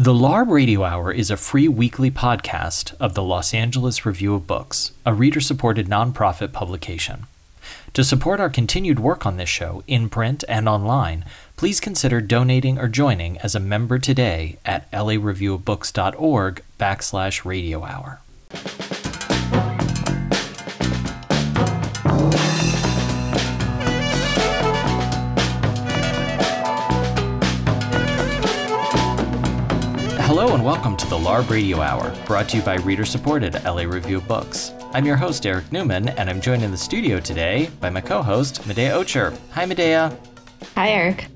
The LARB Radio Hour is a free weekly podcast of the Los Angeles Review of Books, a reader-supported nonprofit publication. To support our continued work on this show, in print and online, please consider donating or joining as a member today at lareviewofbooks.org/radiohour. Hello and welcome to the LARB Radio Hour, brought to you by reader-supported LA Review of Books. I'm your host, Eric Newman, and I'm joined in the studio today by my co-host, Medaya Ocher. Hi, Medaya. Hi, Eric.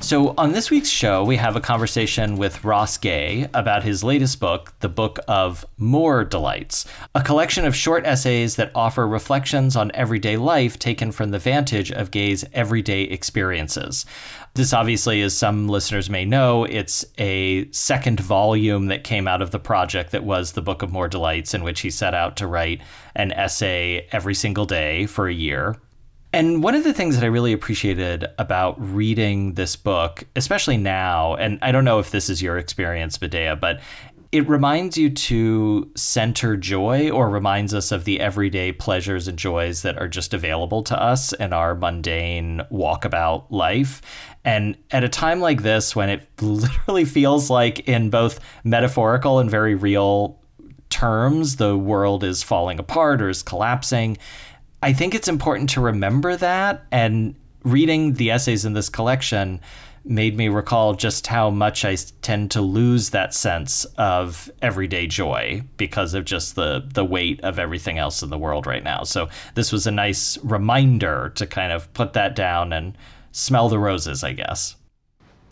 So on this week's show, we have a conversation with Ross Gay about his latest book, The Book of More Delights, a collection of short essays that offer reflections on everyday life taken from the vantage of Gay's everyday experiences. This obviously, as some listeners may know, it's a second volume that came out of the project that was The Book of More Delights, in which he set out to write an essay every single day for a year. And one of the things that I really appreciated about reading this book, especially now, and I don't know if this is your experience, Medea, but it reminds you to center joy, or reminds us of the everyday pleasures and joys that are just available to us in our mundane walkabout life. And at a time like this, when it literally feels like in both metaphorical and very real terms, the world is falling apart or is collapsing, I think it's important to remember that, and reading the essays in this collection made me recall just how much I tend to lose that sense of everyday joy because of just the weight of everything else in the world right now. So this was a nice reminder to kind of put that down and smell the roses, I guess.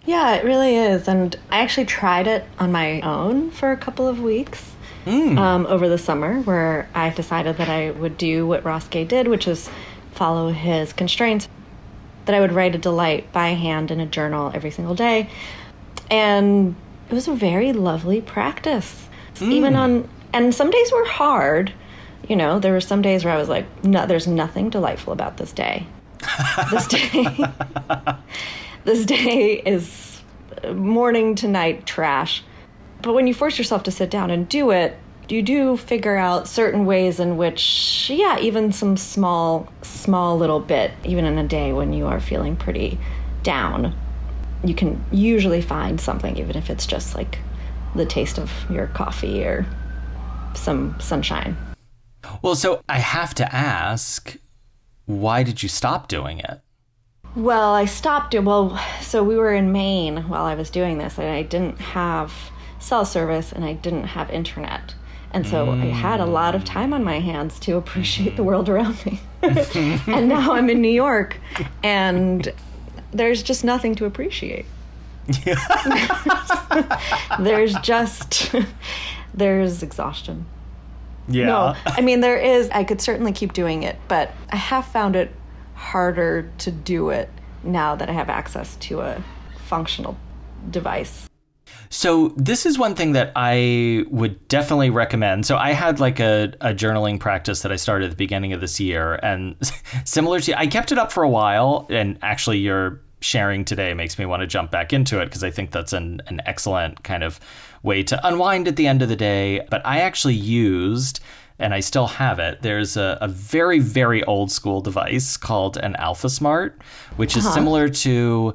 Yeah, it really is. And I actually tried it on my own for a couple of weeks. Over the summer, where I decided that I would do what Ross Gay did, which is follow his constraints, that I would write a delight by hand in a journal every single day. And it was a very lovely practice. And some days were hard. You know, there were some days where I was like, no, there's nothing delightful about this day. This day is morning to night trash. But when you force yourself to sit down and do it, you do figure out certain ways in which, yeah, even some small little bit, even in a day when you are feeling pretty down, you can usually find something, even if it's just like the taste of your coffee or some sunshine. Well, so I have to ask, why did you stop doing it? Well, I stopped it. Well, so we were in Maine while I was doing this, and I didn't have cell service and I didn't have internet, and so I had a lot of time on my hands to appreciate the world around me. And now I'm in New York and there's just nothing to appreciate. there's exhaustion. Yeah. No, I mean there is. I could certainly keep doing it, but I have found it harder to do it now that I have access to a functional device. So this is one thing that I would definitely recommend. So I had like a journaling practice that I started at the beginning of this year, and similar to, I kept it up for a while, and actually your sharing today makes me want to jump back into it because I think that's an excellent kind of way to unwind at the end of the day. But I actually used, and I still have it, there's a very, very old school device called an AlphaSmart, which is similar to...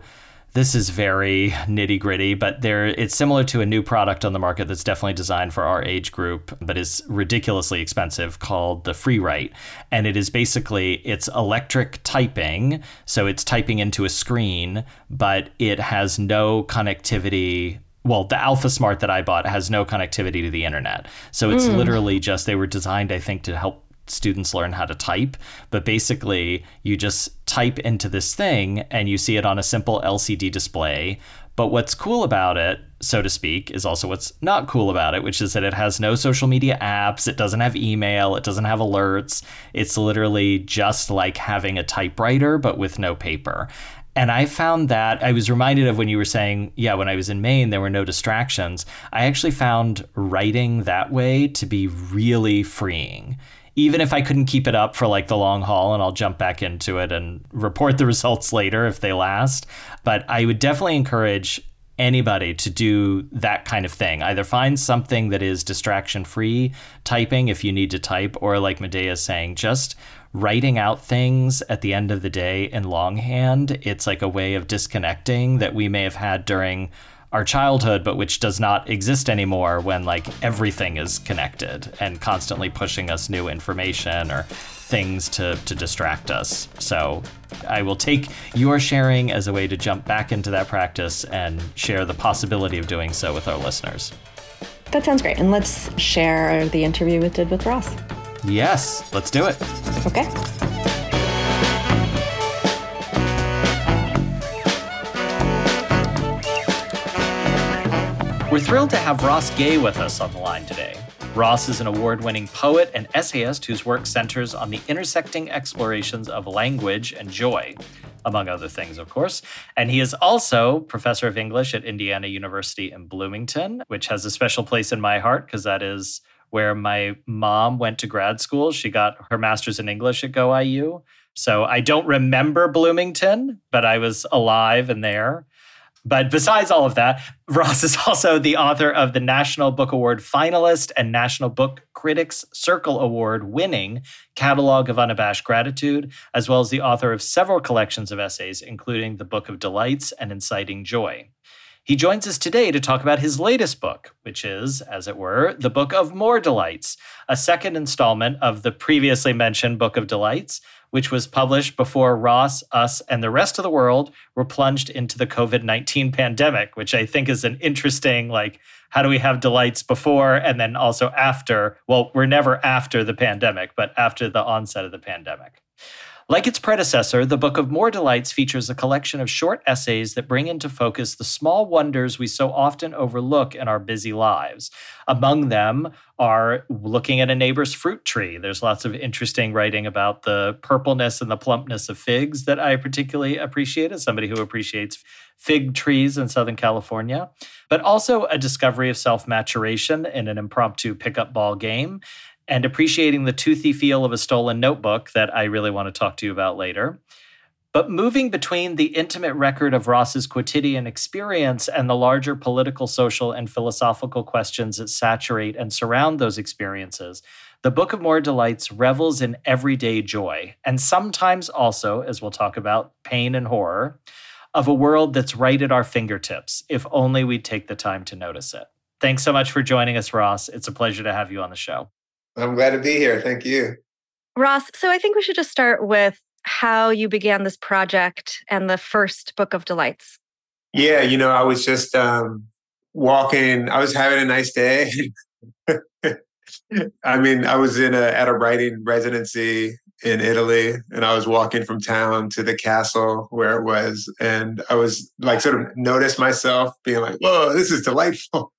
This is very nitty gritty, but it's similar to a new product on the market that's definitely designed for our age group, but is ridiculously expensive, called the FreeWrite. And it is basically, it's electric typing. So it's typing into a screen, but it has no connectivity. Well, the AlphaSmart that I bought has no connectivity to the internet. So it's literally just, they were designed, I think, to help students learn how to type, but basically you just type into this thing and you see it on a simple LCD display. But what's cool about it, so to speak, is also what's not cool about it, which is that it has no social media apps, it doesn't have email, it doesn't have alerts. It's literally just like having a typewriter, but with no paper. And I found that, I was reminded of when you were saying, yeah, when I was in Maine, there were no distractions. I actually found writing that way to be really freeing. Even if I couldn't keep it up for like the long haul, and I'll jump back into it and report the results later if they last. But I would definitely encourage anybody to do that kind of thing. Either find something that is distraction-free, typing if you need to type, or like Medea is saying, just writing out things at the end of the day in longhand. It's like a way of disconnecting that we may have had during our childhood, but which does not exist anymore when like everything is connected and constantly pushing us new information or things to distract us. So I will take your sharing as a way to jump back into that practice and share the possibility of doing so with our listeners. That sounds great. And let's share the interview we did with Ross. Yes, let's do it. Okay. We're thrilled to have Ross Gay with us on the line today. Ross is an award-winning poet and essayist whose work centers on the intersecting explorations of language and joy, among other things, of course. And he is also professor of English at Indiana University in Bloomington, which has a special place in my heart because that is where my mom went to grad school. She got her master's in English at GoIU. So I don't remember Bloomington, but I was alive and there. But besides all of that, Ross is also the author of the National Book Award finalist and National Book Critics Circle Award winning Catalog of Unabashed Gratitude, as well as the author of several collections of essays, including The Book of Delights and Inciting Joy. He joins us today to talk about his latest book, which is, as it were, The Book of More Delights, a second installment of the previously mentioned Book of Delights, which was published before Ross, us, and the rest of the world were plunged into the COVID-19 pandemic, which I think is an interesting, like, how do we have delights before and then also after? Well, we're never after the pandemic, but after the onset of the pandemic. Like its predecessor, The Book of More Delights features a collection of short essays that bring into focus the small wonders we so often overlook in our busy lives. Among them are looking at a neighbor's fruit tree. There's lots of interesting writing about the purpleness and the plumpness of figs that I particularly appreciate as somebody who appreciates fig trees in Southern California, but also a discovery of self-maturation in an impromptu pickup ball game, and appreciating the toothy feel of a stolen notebook that I really want to talk to you about later. But moving between the intimate record of Ross's quotidian experience and the larger political, social, and philosophical questions that saturate and surround those experiences, The Book of More Delights revels in everyday joy, and sometimes also, as we'll talk about, pain and horror, of a world that's right at our fingertips, if only we'd take the time to notice it. Thanks so much for joining us, Ross. It's a pleasure to have you on the show. I'm glad to be here. Thank you. Ross, so I think we should just start with how you began this project and the first Book of Delights. Yeah, you know, I was just walking. I was having a nice day. I mean, I was at a writing residency in Italy, and I was walking from town to the castle where it was. And I was like, sort of noticed myself being like, whoa, this is delightful.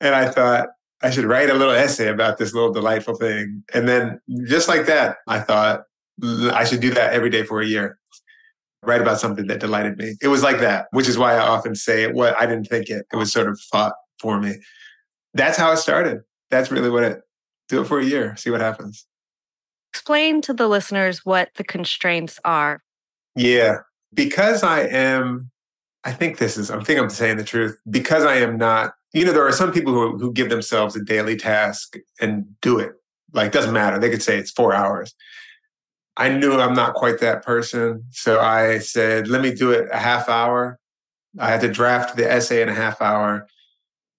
And I thought, I should write a little essay about this little delightful thing. And then just like that, I thought I should do that every day for a year, write about something that delighted me. It was like that, which is why I often say what I didn't think it. It was sort of thought for me. That's how it started. That's really what it, do it for a year, see what happens. Explain to the listeners what the constraints are. Yeah, because I think I'm saying the truth, because I am not, you know, there are some people who give themselves a daily task and do it. Like, doesn't matter. They could say it's 4 hours. I knew I'm not quite that person. So I said, let me do it a half hour. I had to draft the essay in a half hour.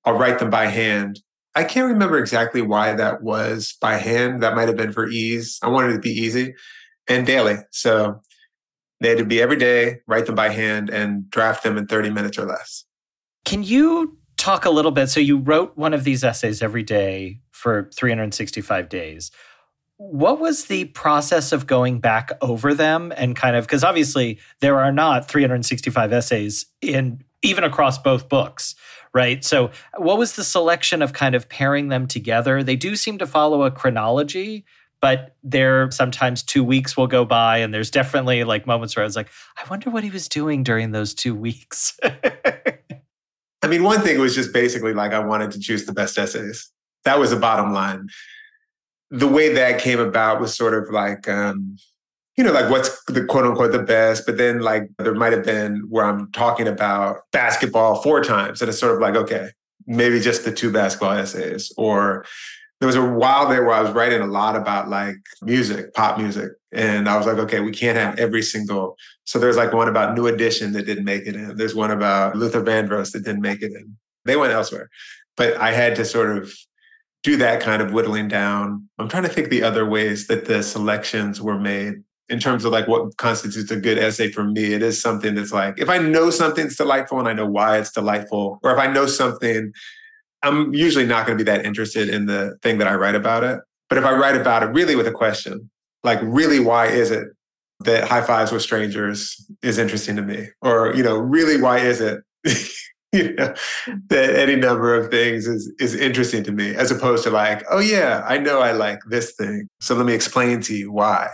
I'll write them by hand. I can't remember exactly why that was by hand. That might have been for ease. I wanted it to be easy and daily. So they had to be every day, write them by hand, and draft them in 30 minutes or less. Can you talk a little bit? So you wrote one of these essays every day for 365 days. What was the process of going back over them and kind of, because obviously there are not 365 essays in even across both books, right? So what was the selection of kind of pairing them together? They do seem to follow a chronology, but there sometimes 2 weeks will go by and there's definitely like moments where I was like, I wonder what he was doing during those 2 weeks. I mean, one thing was just basically like I wanted to choose the best essays. That was the bottom line. The way that came about was sort of like, you know, like what's the quote unquote the best, but then like there might have been where I'm talking about basketball 4 times. And it's sort of like, okay, maybe just the 2 basketball essays. Or there was a while there where I was writing a lot about like music, pop music. And I was like, okay, we can't have every single. So there's like one about New Edition that didn't make it in. There's one about Luther Vandross that didn't make it in. They went elsewhere. But I had to sort of do that kind of whittling down. I'm trying to think the other ways that the selections were made in terms of like what constitutes a good essay for me. It is something that's like, if I know something's delightful and I know why it's delightful, or if I know something, I'm usually not going to be that interested in the thing that I write about it. But if I write about it really with a question, like really, why is it that high fives with strangers is interesting to me? Or, you know, really, why is it you know, that any number of things is interesting to me, as opposed to like, oh yeah, I know I like this thing, so let me explain to you why.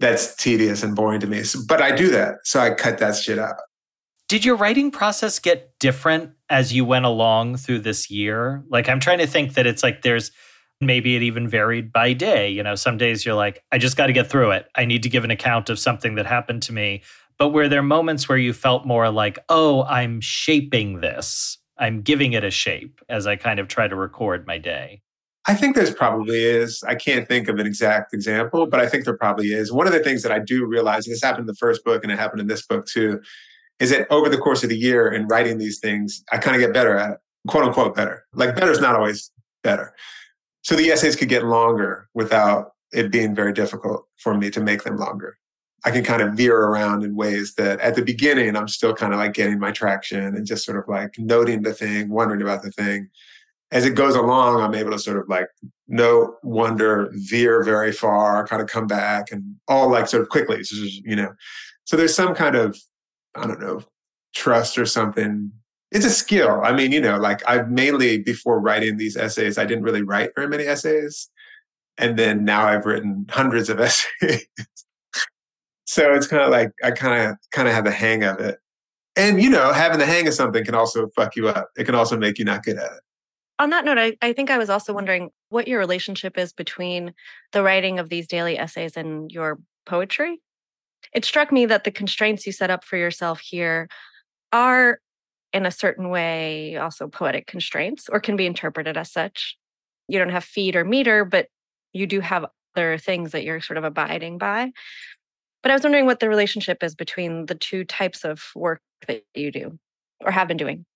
That's tedious and boring to me. So, but I do that. So I cut that shit out. Did your writing process get different as you went along through this year? Like, I'm trying to think that it's like there's maybe it even varied by day. You know, some days you're like, I just got to get through it. I need to give an account of something that happened to me. But were there moments where you felt more like, oh, I'm shaping this. I'm giving it a shape as I kind of try to record my day? I think there's probably is. I can't think of an exact example, but I think there probably is. One of the things that I do realize, and this happened in the first book and it happened in this book too, is that over the course of the year in writing these things, I kind of get better at it, quote unquote better. Like better is not always better. So the essays could get longer without it being very difficult for me to make them longer. I can kind of veer around in ways that at the beginning, I'm still kind of like getting my traction and just sort of like noting the thing, wondering about the thing. As it goes along, I'm able to sort of like, no wonder, veer very far, kind of come back and all like sort of quickly, you know. So there's some kind of, I don't know, trust or something. It's a skill. I mean, you know, like I've mainly before writing these essays, I didn't really write very many essays. And then now I've written hundreds of essays. So it's kind of like, I kind of have the hang of it. And, you know, having the hang of something can also fuck you up. It can also make you not good at it. On that note, I think I was also wondering what your relationship is between the writing of these daily essays and your poetry. It struck me that the constraints you set up for yourself here are, in a certain way, also poetic constraints or can be interpreted as such. You don't have feet or meter, but you do have other things that you're sort of abiding by. But I was wondering what the relationship is between the two types of work that you do or have been doing.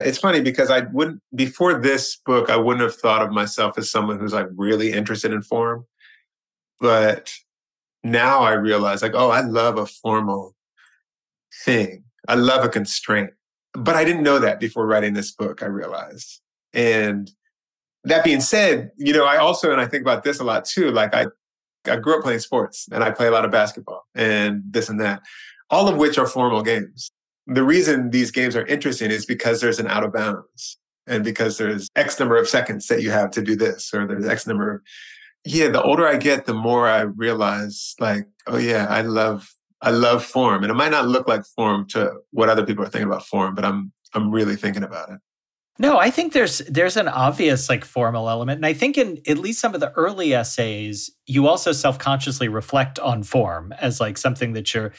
It's funny because I wouldn't, before this book, I wouldn't have thought of myself as someone who's like really interested in form. But now I realize like, oh, I love a formal thing. I love a constraint. But I didn't know that before writing this book, I realized. And that being said, you know, I also, and I think about this a lot too, like I grew up playing sports and I play a lot of basketball and this and that, all of which are formal games. The reason these games are interesting is because there's an out of bounds and because there's X number of seconds that you have to do this, or there's X number of... Yeah, the older I get, the more I realize like, oh yeah, I love form. And it might not look like form to what other people are thinking about form, but I'm really thinking about it. No, I think there's an obvious like formal element. And I think in at least some of the early essays, you also self-consciously reflect on form as like something that you're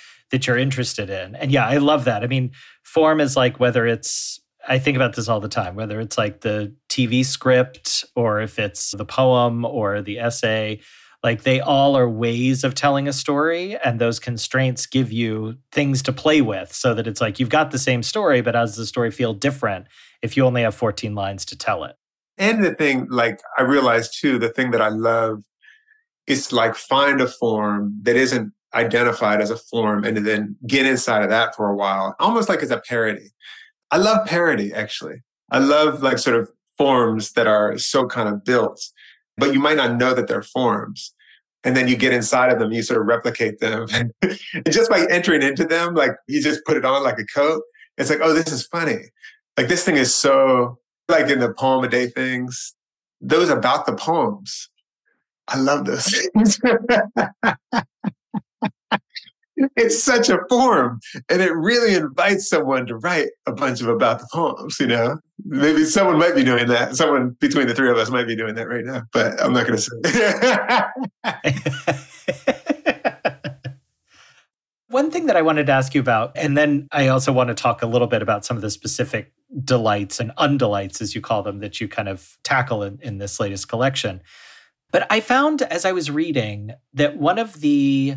interested in. And yeah, I love that. I mean, form is like whether it's, I think about this all the time, whether it's like the TV script or if it's the poem or the essay, like they all are ways of telling a story, and those constraints give you things to play with so that it's like, you've got the same story, but how does the story feel different if you only have 14 lines to tell it? And the thing, like I realized too, the thing that I love is like find a form that isn't identified as a form and then get inside of that for a while, almost like it's a parody. I love parody, actually. I love like sort of forms that are so kind of built, but you might not know that they're forms. And then you get inside of them, you sort of replicate them. And just by entering into them, like you just put it on like a coat. It's like, oh, this is funny. Like this thing is so, like in the poem a day things, those about the poems. I love those things. It's such a form, and it really invites someone to write a bunch of about the poems, you know? Maybe someone might be doing that. Someone between the three of us might be doing that right now, but I'm not going to say it. One thing that I wanted to ask you about, and then I also want to talk a little bit about some of the specific delights and undelights, as you call them, that you kind of tackle in this latest collection. But I found as I was reading that one of the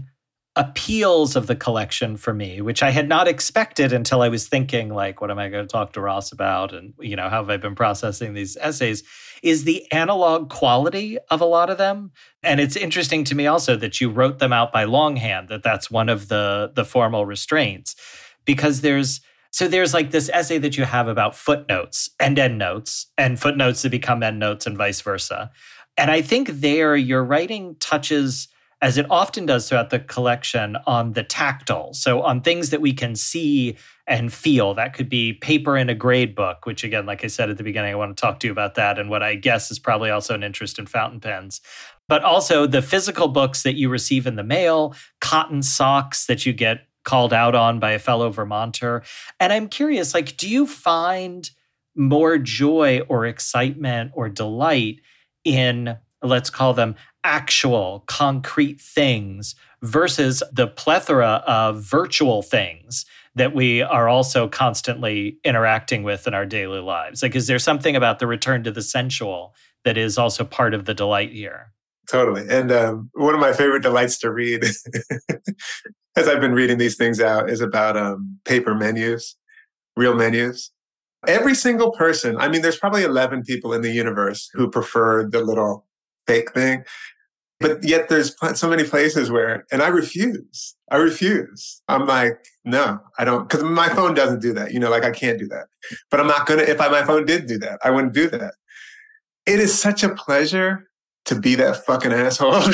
appeals of the collection for me, which I had not expected until I was thinking, like, what am I going to talk to Ross about? And, you know, how have I been processing these essays? Is the analog quality of a lot of them. And it's interesting to me also that you wrote them out by longhand, that's one of the formal restraints. Because there's like this essay that you have about footnotes and endnotes and footnotes that become endnotes and vice versa. And I think there your writing touches, as it often does throughout the collection, on the tactile. So on things that we can see and feel. That could be paper in a grade book, which again, like I said at the beginning, I want to talk to you about that and what I guess is probably also an interest in fountain pens. But also the physical books that you receive in the mail, cotton socks that you get called out on by a fellow Vermonter. And I'm curious, like, do you find more joy or excitement or delight in, let's call them, actual concrete things versus the plethora of virtual things that we are also constantly interacting with in our daily lives? Like, is there something about the return to the sensual that is also part of the delight here? Totally. And one of my favorite delights to read as I've been reading these things out is about paper menus, real menus. Every single person, I mean, there's probably 11 people in the universe who prefer the little fake thing. But yet there's so many places where, and I refuse. I'm like, no, I don't, because my phone doesn't do that. You know, like I can't do that. But I'm not going to, my phone did do that, I wouldn't do that. It is such a pleasure to be that fucking asshole.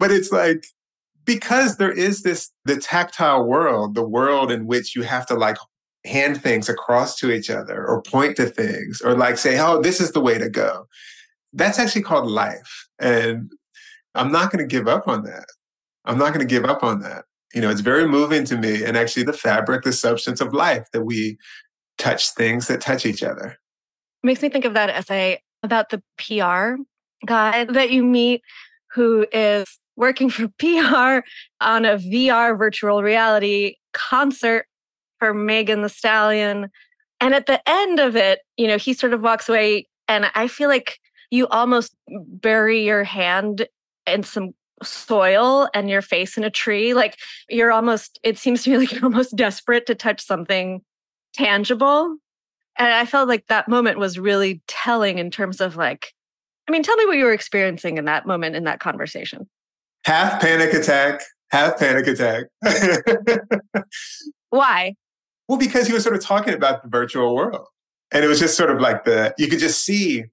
But it's like, because there is this, the tactile world, the world in which you have to like hand things across to each other or point to things or like say, oh, this is the way to go. That's actually called life. And I'm not going to give up on that. You know, it's very moving to me. And actually the fabric, the substance of life, that we touch things that touch each other. It makes me think of that essay about the PR guy that you meet who is working for PR on a VR virtual reality concert for Megan Thee Stallion. And at the end of it, you know, he sort of walks away and I feel like you almost bury your hand in some soil and your face in a tree. Like you're almost, it seems to me like you're almost desperate to touch something tangible. And I felt like that moment was really telling in terms of like, I mean, tell me what you were experiencing in that moment, in that conversation. Half panic attack. Why? Well, because he was sort of talking about the virtual world. And it was just sort of like you could just see,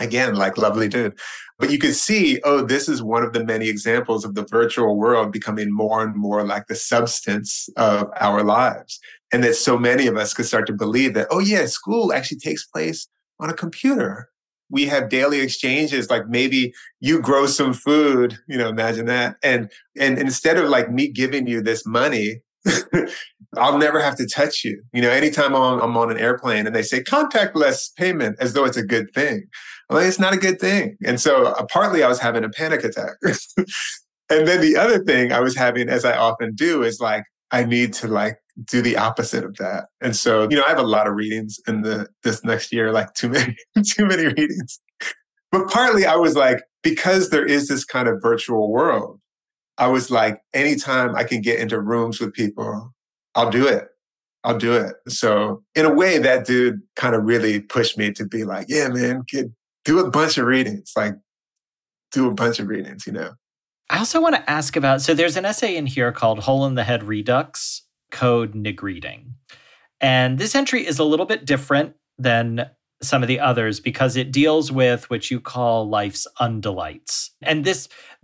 again, like lovely dude, but you could see, oh, this is one of the many examples of the virtual world becoming more and more like the substance of our lives. And that so many of us could start to believe that, oh yeah, school actually takes place on a computer. We have daily exchanges, like maybe you grow some food, you know, imagine that. And instead of like me giving you this money, I'll never have to touch you. You know, anytime I'm on an airplane and they say contactless payment as though it's a good thing. Well, it's not a good thing. And so partly I was having a panic attack. And then the other thing I was having, as I often do, is like, I need to like do the opposite of that. And so, you know, I have a lot of readings in this next year, like too many readings. But partly I was like, because there is this kind of virtual world, I was like, anytime I can get into rooms with people, I'll do it. So in a way, that dude kind of really pushed me to be like, yeah, man, do a bunch of readings, you know. I also want to ask about, so there's an essay in here called Hole in the Head Redux, Code Nigreeding. And this entry is a little bit different than some of the others because it deals with what you call life's undelights. And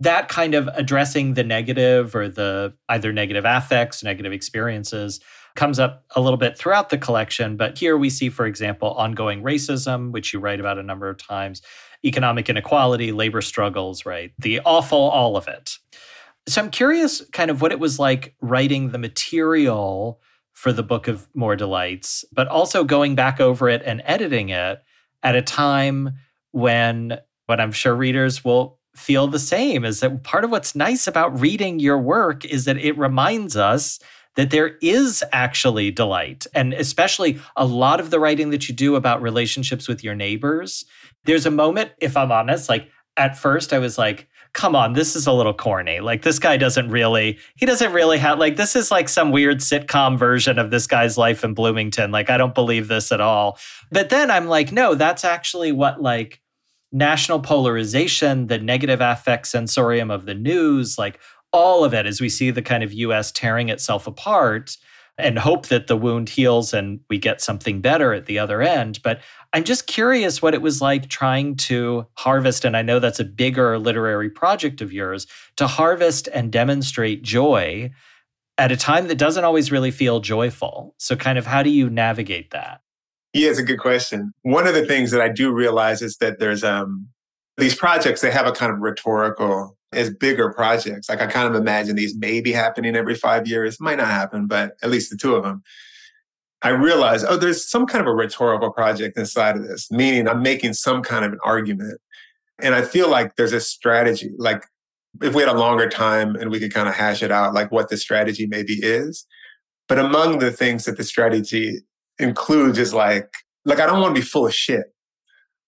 that kind of addressing the negative or the either negative affects, negative experiences comes up a little bit throughout the collection. But here we see, for example, ongoing racism, which you write about a number of times, economic inequality, labor struggles, right? The awful, all of it. So I'm curious kind of what it was like writing the material for the Book of More Delights, but also going back over it and editing it at a time when I'm sure readers will feel the same, is that part of what's nice about reading your work is that it reminds us that there is actually delight. And especially a lot of the writing that you do about relationships with your neighbors. There's a moment, if I'm honest, like at first I was like, come on, this is a little corny. Like this guy doesn't really have, like, this is like some weird sitcom version of this guy's life in Bloomington. Like, I don't believe this at all. But then I'm like, no, that's actually what like national polarization, the negative affect sensorium of the news, like all of it, as we see the kind of US tearing itself apart and hope that the wound heals and we get something better at the other end. But I'm just curious what it was like trying to harvest, and I know that's a bigger literary project of yours, to harvest and demonstrate joy at a time that doesn't always really feel joyful. So kind of how do you navigate that? Yeah, it's a good question. One of the things that I do realize is that there's these projects, they have a kind of rhetorical, as bigger projects. Like I kind of imagine these maybe happening every 5 years, might not happen, but at least the two of them. I realize, oh, there's some kind of a rhetorical project inside of this, meaning I'm making some kind of an argument. And I feel like there's a strategy, like if we had a longer time and we could kind of hash it out, like what the strategy maybe is. But among the things that the strategy includes is like I don't want to be full of shit.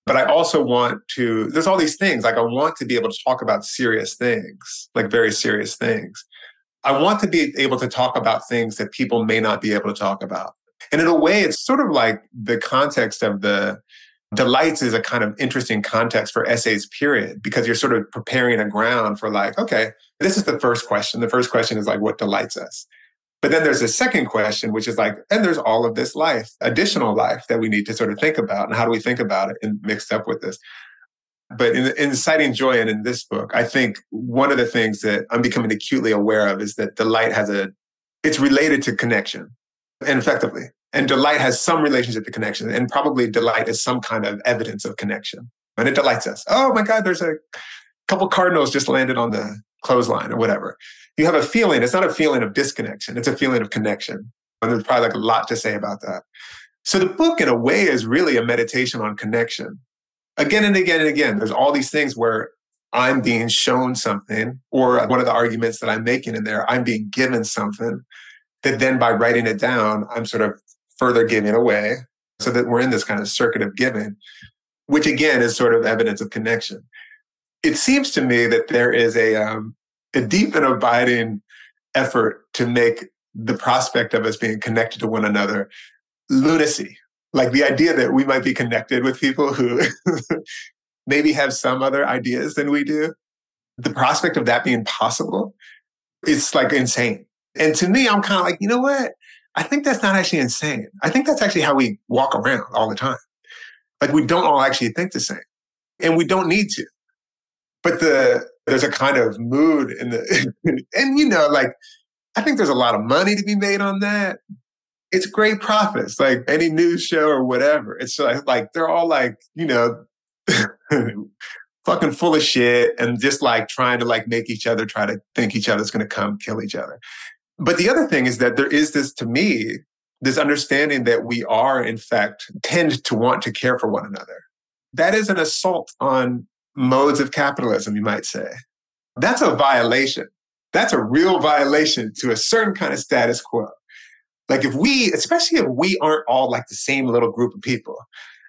But I also want to, there's all these things, like I want to be able to talk about serious things, like very serious things. I want to be able to talk about things that people may not be able to talk about. And in a way, it's sort of like the context of the Delights is a kind of interesting context for essays, period, because you're sort of preparing a ground for like, okay, this is the first question. The first question is like, what delights us? But then there's a second question, which is like, and there's all of this life, additional life that we need to sort of think about. And how do we think about it and mixed up with this? But in Inciting Joy and in this book, I think one of the things that I'm becoming acutely aware of is that delight has it's related to connection, and effectively. And delight has some relationship to connection. And probably delight is some kind of evidence of connection. And it delights us. Oh my God, there's a couple cardinals just landed on the clothesline or whatever. You have a feeling. It's not a feeling of disconnection. It's a feeling of connection. And there's probably like a lot to say about that. So the book in a way is really a meditation on connection. Again and again and again, there's all these things where I'm being shown something, or one of the arguments that I'm making in there, I'm being given something that then by writing it down, I'm sort of further giving away, so that we're in this kind of circuit of giving, which again is sort of evidence of connection. It seems to me that there is a deep and abiding effort to make the prospect of us being connected to one another lunacy. Like the idea that we might be connected with people who maybe have some other ideas than we do. The prospect of that being possible, it's like insane. And to me, I'm kind of like, you know what? I think that's not actually insane. I think that's actually how we walk around all the time. Like we don't all actually think the same, and we don't need to. But there's a kind of mood in the, and like, I think there's a lot of money to be made on that. It's great profits, like any news show or whatever. It's like they're all like, fucking full of shit and just like trying to like make each other try to think each other's going to come kill each other. But the other thing is that there is this, to me, this understanding that we are, in fact, tend to want to care for one another. That is an assault on modes of capitalism, you might say. That's a violation. That's a real violation to a certain kind of status quo. Like if we, especially if we aren't all like the same little group of people,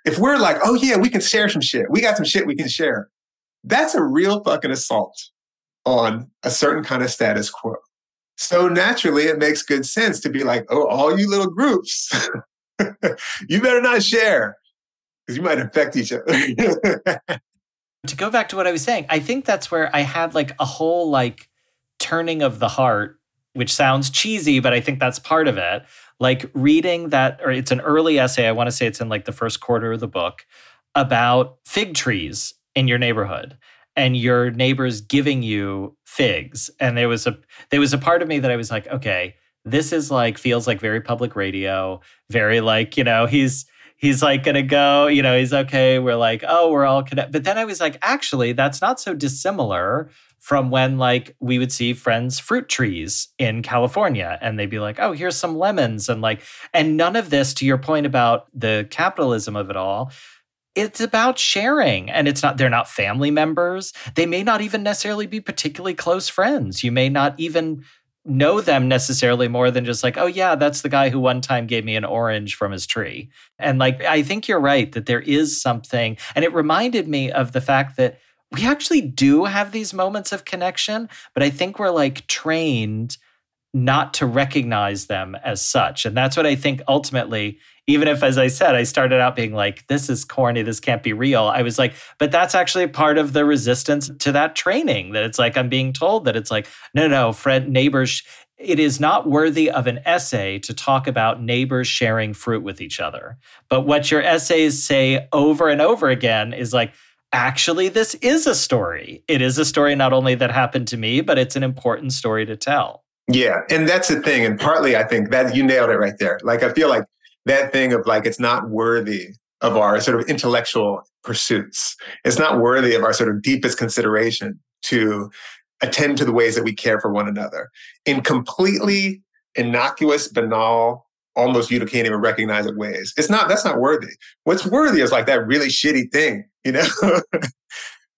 if we're like, oh yeah, we can share some shit. We got some shit we can share. That's a real fucking assault on a certain kind of status quo. So naturally, it makes good sense to be like, oh, all you little groups, you better not share because you might affect each other. To go back to what I was saying, I think that's where I had like a whole like turning of the heart, which sounds cheesy, but I think that's part of it. Like reading that, or it's an early essay, I want to say it's in like the first quarter of the book, about fig trees in your neighborhood and your neighbors giving you figs. And there was a part of me that I was like, okay, this is like, feels like very public radio, very like, he's like going to go, he's okay. We're like, oh, we're all connected. But then I was like, actually, that's not so dissimilar from when like we would see friends' fruit trees in California and they'd be like, oh, here's some lemons. And none of this, to your point about the capitalism of it all, It's about sharing. And it's not, they're not family members. They may not even necessarily be particularly close friends. You may not even know them necessarily more than just like, oh yeah, that's the guy who one time gave me an orange from his tree. And like, I think you're right that there is something. And it reminded me of the fact that we actually do have these moments of connection, but I think we're like trained not to recognize them as such. And that's what I think ultimately, even if, as I said, I started out being like, this is corny, this can't be real. I was like, but that's actually part of the resistance to that training, that it's like, I'm being told that it's like, no, friend, neighbors, it is not worthy of an essay to talk about neighbors sharing fruit with each other. But what your essays say over and over again is like, actually, this is a story. It is a story not only that happened to me, but it's an important story to tell. Yeah. And that's the thing. And partly I think that you nailed it right there. Like, I feel like that thing of like, it's not worthy of our sort of intellectual pursuits. It's not worthy of our sort of deepest consideration to attend to the ways that we care for one another in completely innocuous, banal, almost you can't even recognize it ways. That's not worthy. What's worthy is like that really shitty thing, you know?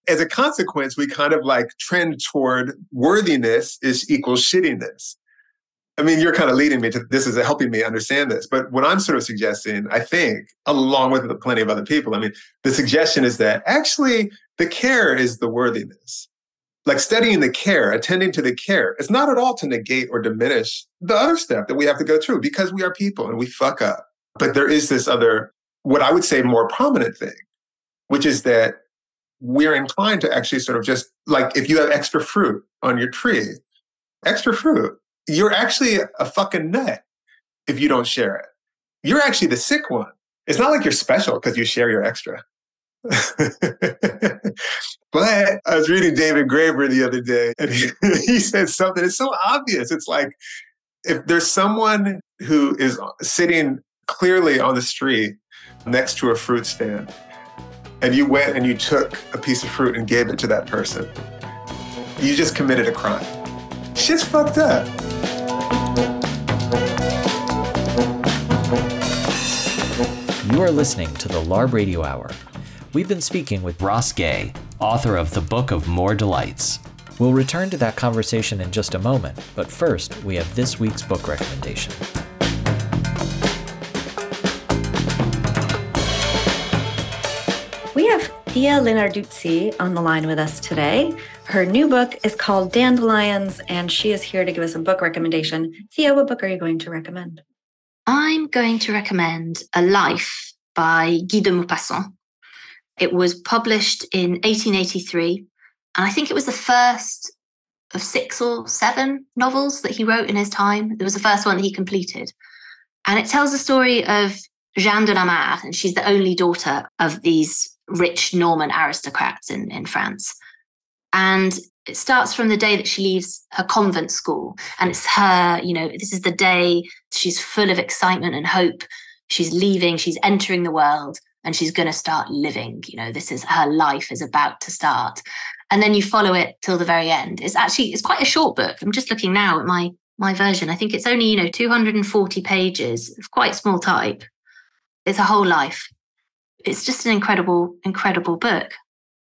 As a consequence, we kind of like trend toward worthiness is equals shittiness. I mean, you're kind of leading me to this is helping me understand this. But what I'm sort of suggesting, I think, along with plenty of other people, I mean, the suggestion is that actually the care is the worthiness. Like studying the care, attending to the care, it's not at all to negate or diminish the other stuff that we have to go through because we are people and we fuck up. But there is this other, what I would say more prominent thing, which is that we're inclined to actually sort of just like, if you have extra fruit on your tree, you're actually a fucking nut if you don't share it. You're actually the sick one. It's not like you're special because you share your extra. But I was reading David Graeber the other day and he said something. It's so obvious. It's like, if there's someone who is sitting clearly on the street next to a fruit stand, and you went and you took a piece of fruit and gave it to that person, you just committed a crime. Shit's fucked up. You are listening to the LARB Radio Hour. We've been speaking with Ross Gay, author of The Book of More Delights. We'll return to that conversation in just a moment, but first, we have this week's book recommendation. We have Thea Lenarduzzi on the line with us today. Her new book is called Dandelions, and she is here to give us a book recommendation. Thea, what book are you going to recommend? I'm going to recommend A Life by Guy de Maupassant. It was published in 1883, and I think it was the first of 6 or 7 novels that he wrote in his time. It was the first one that he completed. And it tells the story of Jeanne de la Mare, and she's the only daughter of these rich Norman aristocrats in France. And it starts from the day that she leaves her convent school. And it's her, you know, this is the day she's full of excitement and hope. She's leaving, she's entering the world, and she's going to start living. You know, this is her life is about to start. And then you follow it till the very end. It's quite a short book. I'm just looking now at my version. I think it's only, 240 pages of quite small type. It's a whole life. It's just an incredible, incredible book.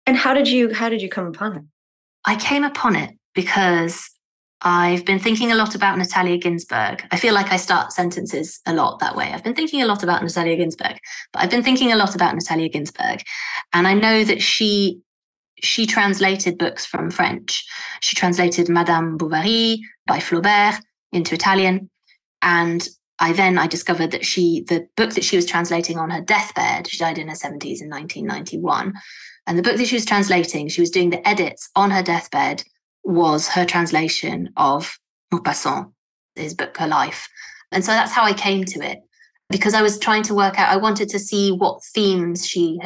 And how did you come upon it? I came upon it because I've been thinking a lot about Natalia Ginsburg. I feel like I start sentences a lot that way. I've been thinking a lot about Natalia Ginsburg, And I know that she translated books from French. She translated Madame Bovary by Flaubert into Italian. And I discovered that the book that she was translating on her deathbed, she died in her 70s in 1991. And the book that she was translating, she was doing the edits on her deathbed, was her translation of Maupassant, his book, Her Life. And so that's how I came to it, because I was trying to work out, I wanted to see what themes she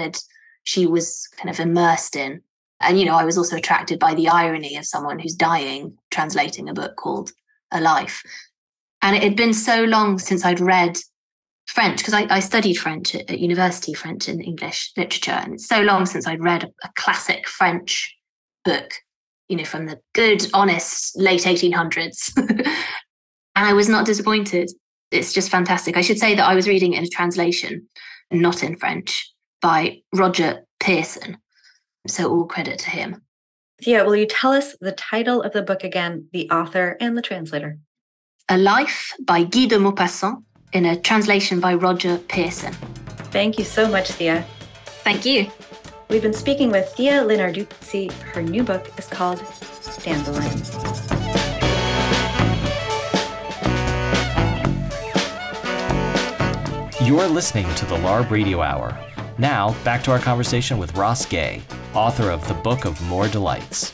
was kind of immersed in. And, I was also attracted by the irony of someone who's dying, translating a book called Her Life. And it had been so long since I'd read French, because I studied French at university, French and English literature. And it's so long since I'd read a classic French book, from the good, honest, late 1800s. And I was not disappointed. It's just fantastic. I should say that I was reading it in a translation, not in French. by Roger Pearson. So all credit to him. Thea, will you tell us the title of the book again, the author and the translator? A Life by Guy de Maupassant in a translation by Roger Pearson. Thank you so much, Thea. Thank you. We've been speaking with Thea Lenarduzzi. Her new book is called Dandelions. You're listening to the LARB Radio Hour. Now, back to our conversation with Ross Gay, author of The Book of More Delights.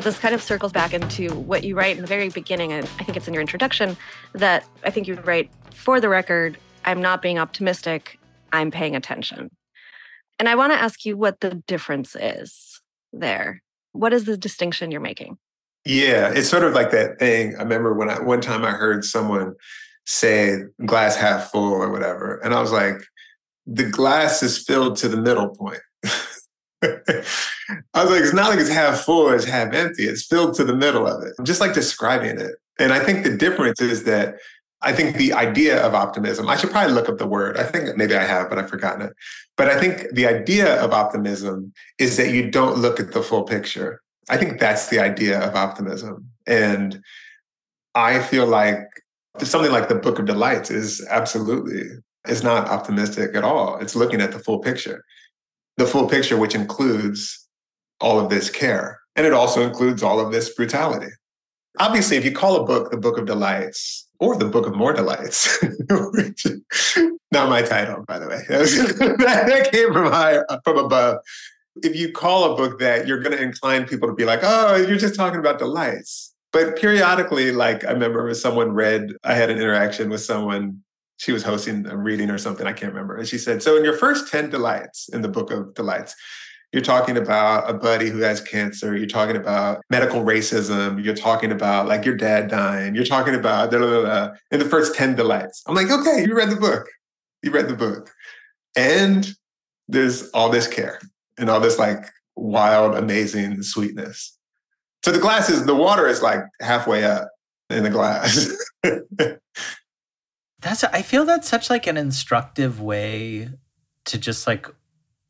This kind of circles back into what you write in the very beginning, and I think it's in your introduction, that I think you write, for the record, I'm not being optimistic, I'm paying attention. And I want to ask you what the difference is there. What is the distinction you're making? Yeah, it's sort of like that thing. I remember one time I heard someone say glass half full or whatever, and I was like, the glass is filled to the middle point. I was like, it's not like it's half full, it's half empty. It's filled to the middle of it. I'm just like describing it. And I think the difference is that I think the idea of optimism, I should probably look up the word. I think maybe I have, but I've forgotten it. But I think the idea of optimism is that you don't look at the full picture. I think that's the idea of optimism. And I feel like something like The Book of Delights is not optimistic at all. It's looking at the full picture, which includes all of this care. And it also includes all of this brutality. Obviously, if you call a book The Book of Delights or The Book of More Delights, which, not my title, by the way, that came from higher, from above. If you call a book that, you're going to incline people to be like, oh, you're just talking about delights. But periodically, like I remember I had an interaction with someone. She was hosting a reading or something, I can't remember. And she said, so in your first 10 delights in the Book of Delights, you're talking about a buddy who has cancer. You're talking about medical racism. You're talking about like your dad dying. You're talking about blah, blah, blah, in the first 10 delights. I'm like, okay, you read the book. And there's all this care and all this like wild, amazing sweetness. So the water is like halfway up in the glass. I feel that's such like an instructive way to just like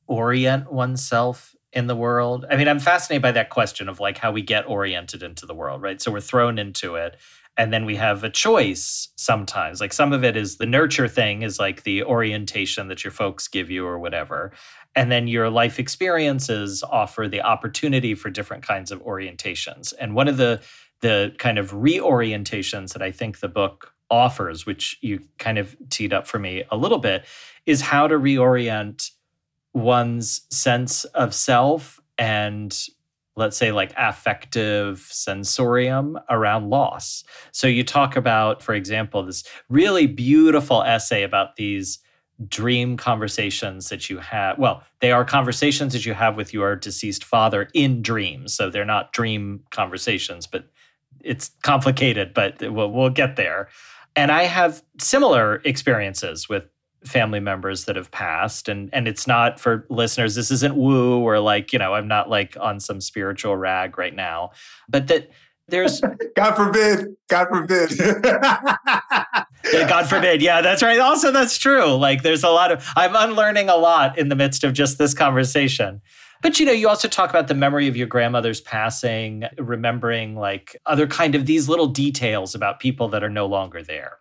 orient oneself in the world. I mean, I'm fascinated by that question of like how we get oriented into the world, right? So we're thrown into it and then we have a choice sometimes. Like some of it is the nurture thing is like the orientation that your folks give you or whatever. And then your life experiences offer the opportunity for different kinds of orientations. And one of the kind of reorientations that I think the book offers, which you kind of teed up for me a little bit, is how to reorient one's sense of self and, let's say, like affective sensorium around loss. So you talk about, for example, this really beautiful essay about these dream conversations that you have. Well, they are conversations that you have with your deceased father in dreams. So they're not dream conversations, but it's complicated, but we'll get there. And I have similar experiences with family members that have passed. And it's not, for listeners, this isn't woo or like, you know, I'm not like on some spiritual rag right now. But that there's... God forbid. Yeah, God forbid. Yeah, that's right. Also, that's true. Like there's I'm unlearning a lot in the midst of just this conversation. But, you know, you also talk about the memory of your grandmother's passing, remembering like other kind of these little details about people that are no longer there.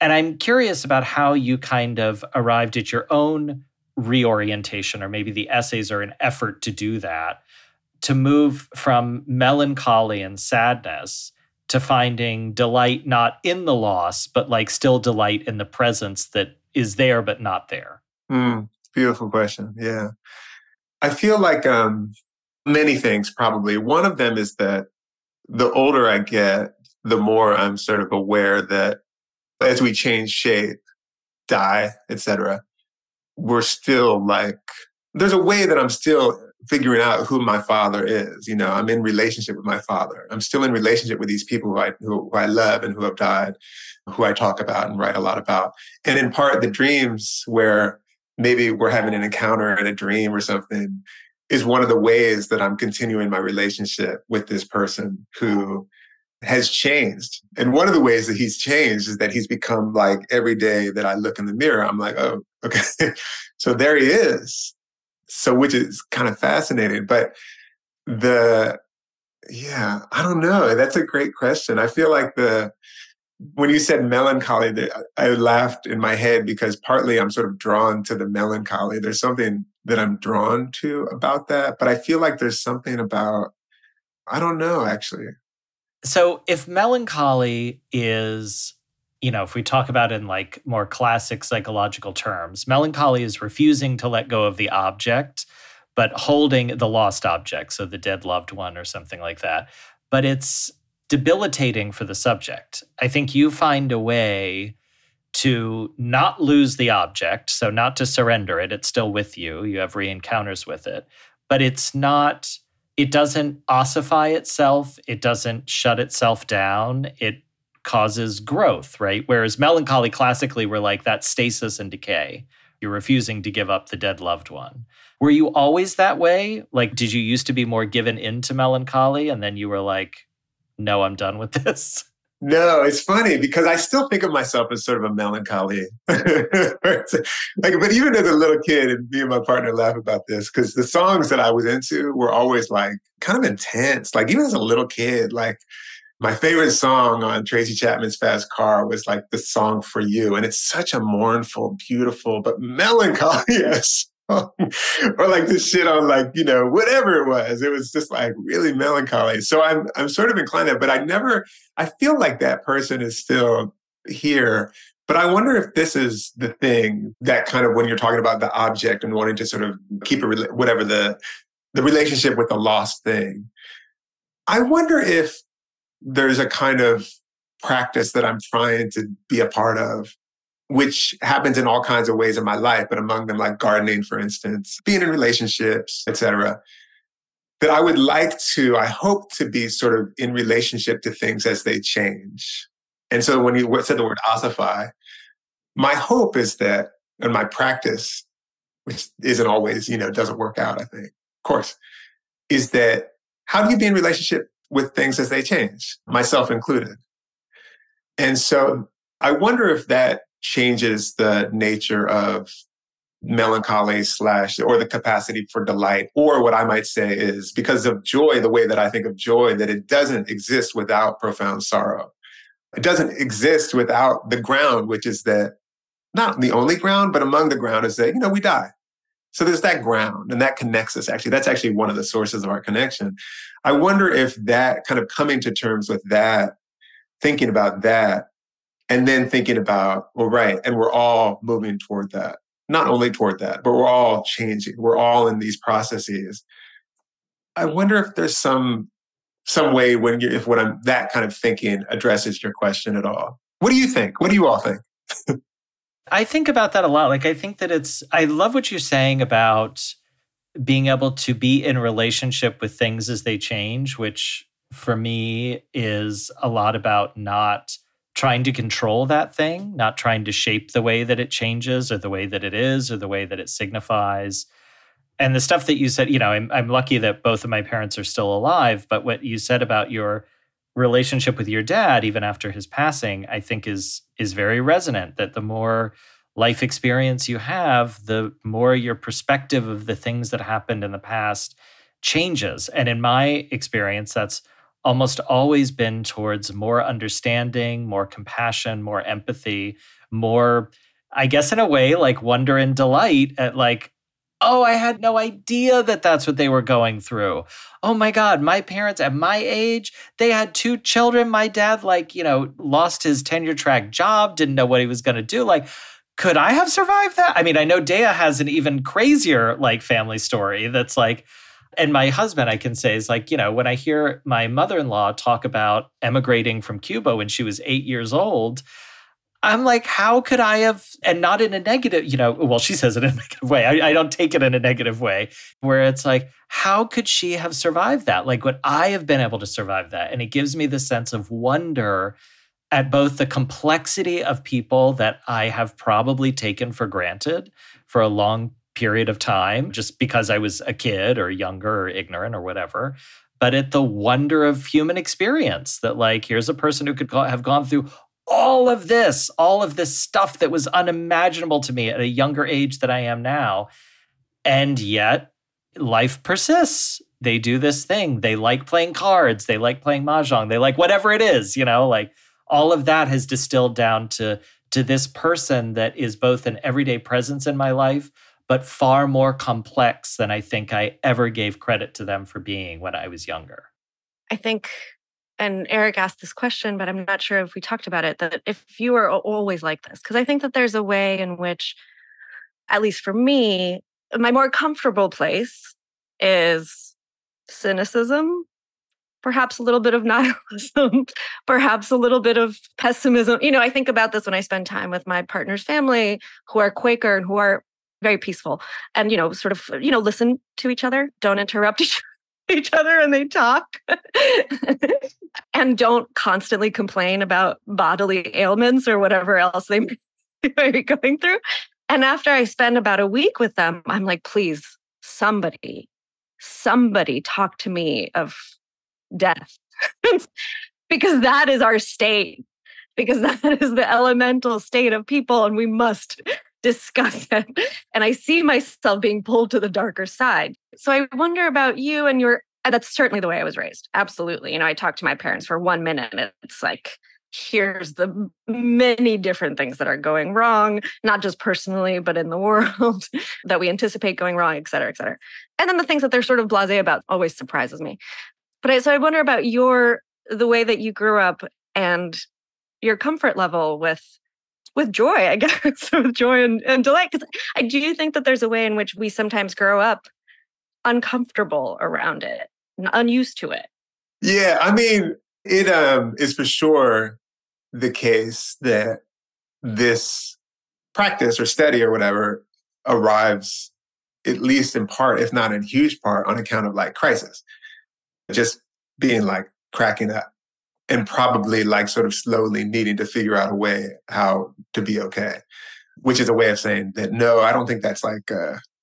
And I'm curious about how you kind of arrived at your own reorientation, or maybe the essays are an effort to do that, to move from melancholy and sadness to finding delight not in the loss, but like still delight in the presence that is there but not there. Beautiful question. Yeah. I feel like many things probably. One of them is that the older I get, the more I'm sort of aware that as we change shape, die, etc., we're still like, there's a way that I'm still figuring out who my father is. You know, I'm in relationship with my father. I'm still in relationship with these people who I love and who have died, who I talk about and write a lot about. And in part, the dreams where maybe we're having an encounter in a dream or something is one of the ways that I'm continuing my relationship with this person who has changed. And one of the ways that he's changed is that he's become like every day that I look in the mirror, I'm like, oh, okay. So there he is. So, which is kind of fascinating. But yeah, I don't know. That's a great question. I feel like when you said melancholy, I laughed in my head because partly I'm sort of drawn to the melancholy. There's something that I'm drawn to about that. But I feel like there's something about, I don't know, actually. So if melancholy is, if we talk about in like more classic psychological terms, melancholy is refusing to let go of the object, but holding the lost object, so the dead loved one or something like that. But it's debilitating for the subject. I think you find a way to not lose the object, so not to surrender it. It's still with you. You have re-encounters with it. But it's not... It doesn't ossify itself. It doesn't shut itself down. It causes growth, right? Whereas melancholy classically, we're like that stasis and decay. You're refusing to give up the dead loved one. Were you always that way? Like, did you used to be more given into melancholy and then you were like, no, I'm done with this? No, it's funny because I still think of myself as sort of a melancholy. But even as a little kid, and me and my partner laugh about this because the songs that I was into were always like kind of intense. Like even as a little kid, like my favorite song on Tracy Chapman's Fast Car was like the song For You. And it's such a mournful, beautiful, but melancholy song. Or like this shit on like, whatever it was. It was just like really melancholy. So I'm sort of inclined to that, but I feel like that person is still here, but I wonder if this is the thing that kind of when you're talking about the object and wanting to sort of keep a whatever the relationship with the lost thing. I wonder if there's a kind of practice that I'm trying to be a part of, which happens in all kinds of ways in my life, but among them like gardening, for instance, being in relationships, etc., that I would like to, I hope to be sort of in relationship to things as they change. And so when you said the word ossify, my hope is that, and my practice, which isn't always, doesn't work out, I think, of course, is that how do you be in relationship with things as they change, myself included? And so I wonder if that changes the nature of melancholy or the capacity for delight, or what I might say is because of joy, the way that I think of joy, that it doesn't exist without profound sorrow. It doesn't exist without the ground, which is that not the only ground, but among the ground is that, we die. So there's that ground and that connects us. Actually, that's actually one of the sources of our connection. I wonder if that kind of coming to terms with that, thinking about that, and then thinking about, well, right. And we're all moving toward that. Not only toward that, but we're all changing. We're all in these processes. I wonder if there's some way when I'm that kind of thinking addresses your question at all. What do you think? What do you all think? I think about that a lot. Like, I think that I love what you're saying about being able to be in relationship with things as they change, which for me is a lot about not trying to control that thing, not trying to shape the way that it changes or the way that it is or the way that it signifies. And the stuff that you said, I'm lucky that both of my parents are still alive, but what you said about your relationship with your dad, even after his passing, I think is very resonant, that the more life experience you have, the more your perspective of the things that happened in the past changes. And in my experience, that's almost always been towards more understanding, more compassion, more empathy, more, I guess in a way, like wonder and delight at like, oh, I had no idea that that's what they were going through. Oh my God, my parents at my age, they had 2 children. My dad lost his tenure track job, didn't know what he was going to do. Like, could I have survived that? I mean, I know Dea has an even crazier like family story that's like, and my husband, I can say, is like, when I hear my mother-in-law talk about emigrating from Cuba when she was 8 years old, I'm like, how could I have, and not in a negative, well, she says it in a negative way. I don't take it in a negative way, where it's like, how could she have survived that? Like, would I have been able to survive that? And it gives me the sense of wonder at both the complexity of people that I have probably taken for granted for a long period of time, just because I was a kid or younger or ignorant or whatever, but at the wonder of human experience that, like, here's a person who could have gone through all of this stuff that was unimaginable to me at a younger age than I am now. And yet life persists. They do this thing. They like playing cards. They like playing mahjong. They like whatever it is, you know, like all of that has distilled down to this person that is both an everyday presence in my life, but far more complex than I think I ever gave credit to them for being when I was younger. I think, and Eric asked this question, but I'm not sure if we talked about it, that if you were always like this, because I think that there's a way in which, at least for me, my more comfortable place is cynicism, perhaps a little bit of nihilism, perhaps a little bit of pessimism. You know, I think about this when I spend time with my partner's family who are Quaker and who are very peaceful and, you know, sort of, you know, listen to each other, don't interrupt each other and they talk and don't constantly complain about bodily ailments or whatever else they may be going through. And after I spend about a week with them, I'm like, please, somebody talk to me of death because that is our state, because that is the elemental state of people and we must discuss it. And I see myself being pulled to the darker side. So I wonder about you and that's certainly the way I was raised. Absolutely. You know, I talked to my parents for 1 minute and it's like, here's the many different things that are going wrong, not just personally, but in the world that we anticipate going wrong, et cetera, et cetera. And then the things that they're sort of blasé about always surprises me. But I wonder about the way that you grew up and your comfort level with joy, I guess, with joy and delight. Because I do think that there's a way in which we sometimes grow up uncomfortable around it, unused to it. Yeah, I mean, it is for sure the case that this practice or study or whatever arrives, at least in part, if not in huge part, on account of like crisis. Just being like cracking up. And probably like sort of slowly needing to figure out a way how to be okay, which is a way of saying that, no, I don't think that's like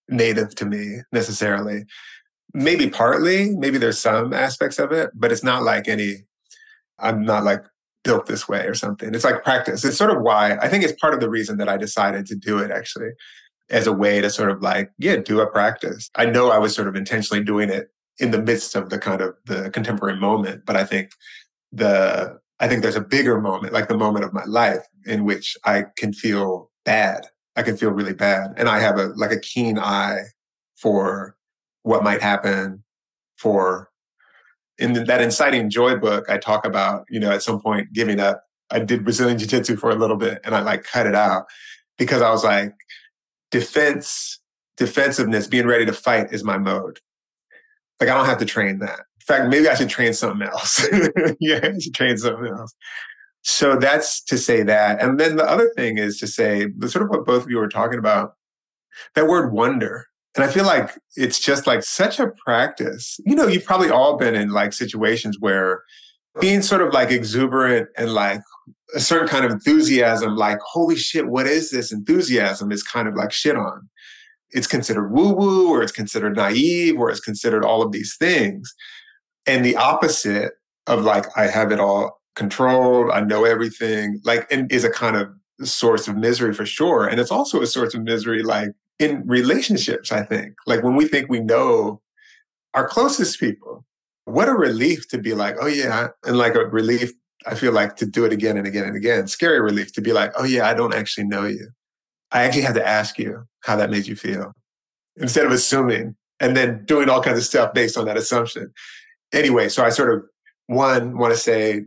native to me necessarily. Maybe partly, maybe there's some aspects of it, but it's not like I'm not like built this way or something. It's like practice. It's sort of why, I think it's part of the reason that I decided to do it actually as a way to sort of like, yeah, do a practice. I know I was sort of intentionally doing it in the midst of the kind of the contemporary moment, but I think there's a bigger moment, like the moment of my life in which I can feel bad. I can feel really bad. And I have a keen eye for what might happen in that Inciting Joy book, I talk about, you know, at some point giving up. I did Brazilian Jiu-Jitsu for a little bit and I like cut it out because I was like, defensiveness, being ready to fight is my mode. Like, I don't have to train that. In fact, maybe I should train something else. Yeah, I should train something else. So that's to say that. And then the other thing is to say, sort of what both of you were talking about, that word wonder. And I feel like it's just like such a practice. You know, you've probably all been in like situations where being sort of like exuberant and like a certain kind of enthusiasm, like, holy shit, what is this enthusiasm is kind of like shit on. It's considered woo-woo or it's considered naive or it's considered all of these things. And the opposite of like, I have it all controlled, I know everything, like, and is a kind of source of misery for sure. And it's also a source of misery, like in relationships, I think. Like when we think we know our closest people, what a relief to be like, oh yeah. And like a relief, I feel like, to do it again and again and again. Scary relief to be like, oh yeah, I don't actually know you. I actually had to ask you how that made you feel instead of assuming and then doing all kinds of stuff based on that assumption. Anyway, so I sort of, one, want to say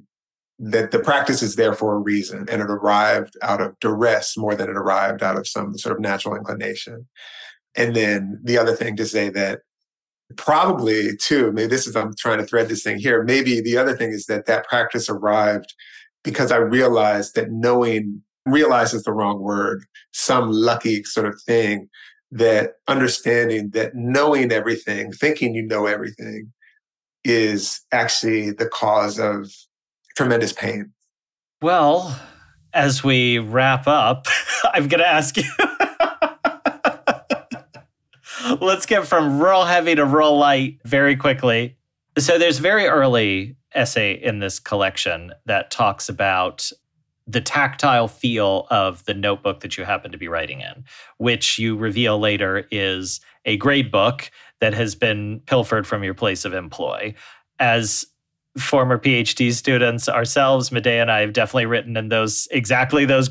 that the practice is there for a reason and it arrived out of duress more than it arrived out of some sort of natural inclination. And then the other thing to say that probably too, maybe this is, I'm trying to thread this thing here. Maybe the other thing is that practice arrived because I realized that knowing, realize is the wrong word, some lucky sort of thing, that understanding that knowing everything, thinking you know everything, is actually the cause of tremendous pain. Well, as we wrap up, I'm going to ask you, let's get from real heavy to real light very quickly. So there's very early essay in this collection that talks about the tactile feel of the notebook that you happen to be writing in, which you reveal later is a grade book that has been pilfered from your place of employ. As former PhD students ourselves, Medea and I have definitely written in those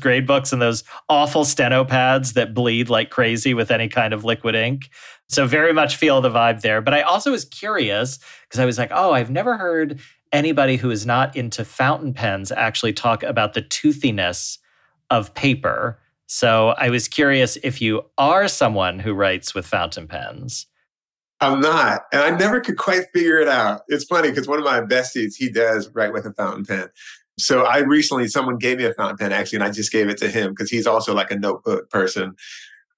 grade books and those awful steno pads that bleed like crazy with any kind of liquid ink. So very much feel the vibe there. But I also was curious because I was like, oh, I've never heard anybody who is not into fountain pens actually talk about the toothiness of paper. So I was curious if you are someone who writes with fountain pens. I'm not. And I never could quite figure it out. It's funny because one of my besties, he does write with a fountain pen. So I recently, someone gave me a fountain pen actually, and I just gave it to him because he's also like a notebook person.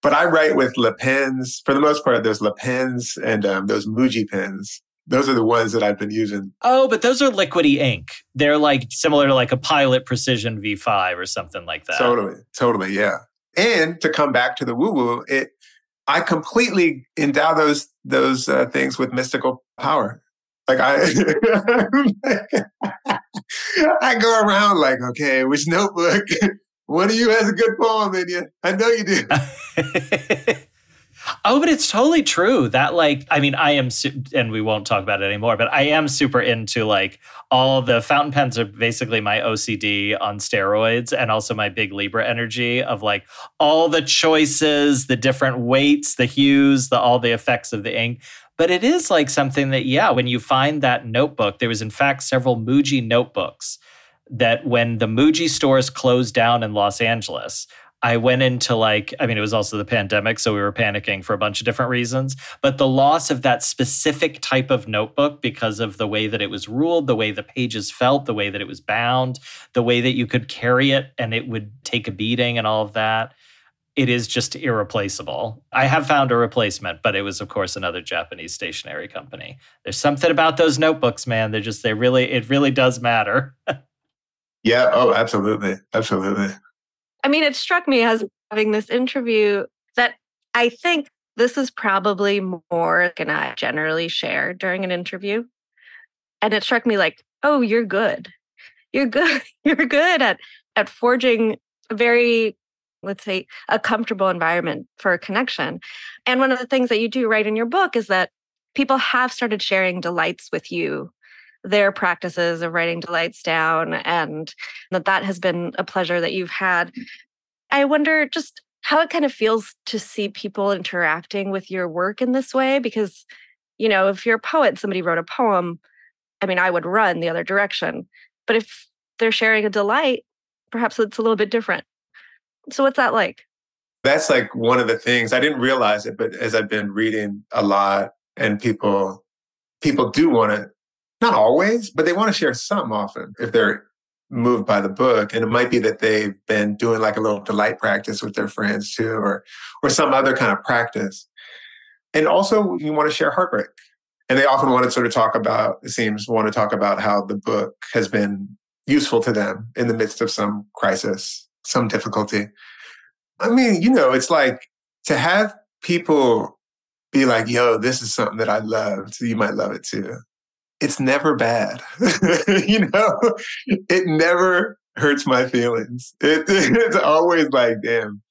But I write with Le Pens. For the most part, there's Le Pens and those Muji pens. Those are the ones that I've been using. Oh, but those are liquidy ink. They're like similar to like a Pilot Precision V5 or something like that. Totally, yeah. And to come back to the woo-woo, I completely endow those things with mystical power. Like I go around like, okay, which notebook? One of you has a good poem in you. I know you do. Oh, but it's totally true that and we won't talk about it anymore, but I am super into like all the fountain pens are basically my OCD on steroids and also my big Libra energy of like all the choices, the different weights, the hues, all the effects of the ink. But it is like something that, yeah, when you find that notebook, there was in fact several Muji notebooks that when the Muji stores closed down in Los Angeles, I went into it was also the pandemic, so we were panicking for a bunch of different reasons. But the loss of that specific type of notebook because of the way that it was ruled, the way the pages felt, the way that it was bound, the way that you could carry it and it would take a beating and all of that, it is just irreplaceable. I have found a replacement, but it was, of course, another Japanese stationery company. There's something about those notebooks, man. It really does matter. Yeah. Oh, absolutely. Absolutely. I mean, it struck me as having this interview that I think this is probably more than I generally share during an interview. And it struck me like, oh, you're good. You're good. You're good at forging a very, let's say, a comfortable environment for a connection. And one of the things that you do write in your book is that people have started sharing delights with you, their practices of writing delights down, and that has been a pleasure that you've had. I wonder just how it kind of feels to see people interacting with your work in this way, because, you know, if you're a poet, somebody wrote a poem, I mean, I would run the other direction. But if they're sharing a delight, perhaps it's a little bit different. So what's that like? That's like one of the things, I didn't realize it, but as I've been reading a lot and people do want to, not always, but they want to share some often if they're moved by the book. And it might be that they've been doing like a little delight practice with their friends too, or some other kind of practice. And also you want to share heartbreak. And they often want to sort of talk about how the book has been useful to them in the midst of some crisis, some difficulty. I mean, you know, it's like to have people be like, yo, this is something that I loved. You might love it too. It's never bad. You know, it never hurts my feelings. It's always like, damn,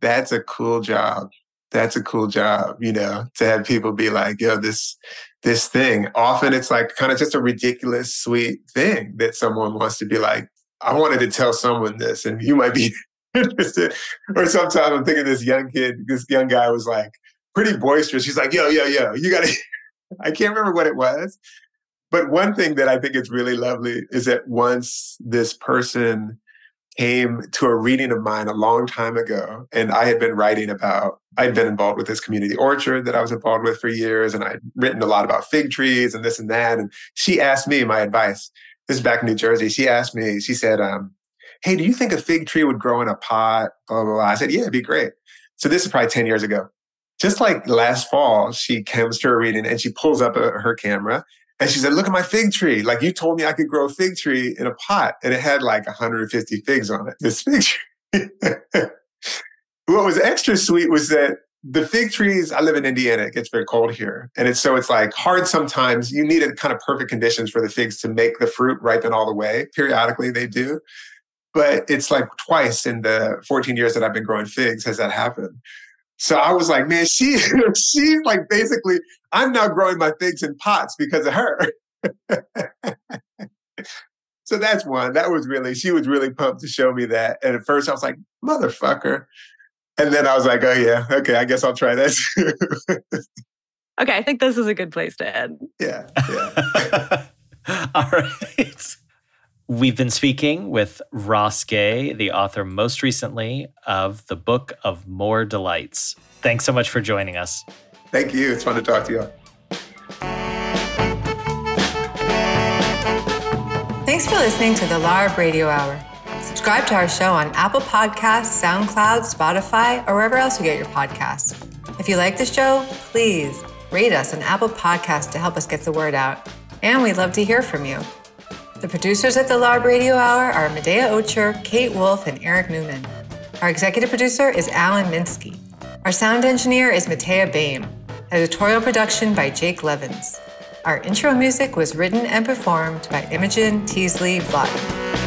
that's a cool job. That's a cool job, you know, to have people be like, yo, this thing. Often it's like kind of just a ridiculous, sweet thing that someone wants to be like, I wanted to tell someone this and you might be interested. Or sometimes I'm thinking this young guy was like pretty boisterous. He's like, yo, I can't remember what it was. But one thing that I think is really lovely is that once this person came to a reading of mine a long time ago, and I had been writing about, I'd been involved with this community orchard that I was involved with for years, and I'd written a lot about fig trees and this and that. And she asked me my advice. This is back in New Jersey. She said, hey, do you think a fig tree would grow in a pot? Blah, blah, blah. I said, yeah, it'd be great. So this is probably 10 years ago. Just like last fall, she comes to a reading and she pulls up her camera. And she said, look at my fig tree. Like you told me I could grow a fig tree in a pot. And it had like 150 figs on it, this fig tree. What was extra sweet was that The fig trees, I live in Indiana, it gets very cold here. And it's like hard sometimes. You need a kind of perfect conditions for the figs to make the fruit ripen all the way. Periodically they do. But it's like twice in the 14 years that I've been growing figs has that happened. So I was like, man, she's like basically, I'm now growing my figs in pots because of her. So that's one. That was really, she was really pumped to show me that. And at first I was like, motherfucker. And then I was like, oh, yeah, okay, I guess I'll try that too. Okay, I think this is a good place to end. Yeah. All right. We've been speaking with Ross Gay, the author most recently of The Book of More Delights. Thanks so much for joining us. Thank you. It's fun to talk to you all. Thanks for listening to the LARB Radio Hour. Subscribe to our show on Apple Podcasts, SoundCloud, Spotify, or wherever else you get your podcasts. If you like the show, please rate us on Apple Podcasts to help us get the word out. And we'd love to hear from you. The producers at the LARB Radio Hour are Medaya Ocher, Kate Wolf, and Eric Newman. Our executive producer is Alan Minsky. Our sound engineer is Matea Boehm. Editorial production by Jake Levins. Our intro music was written and performed by Imogen Teasley Vaughton.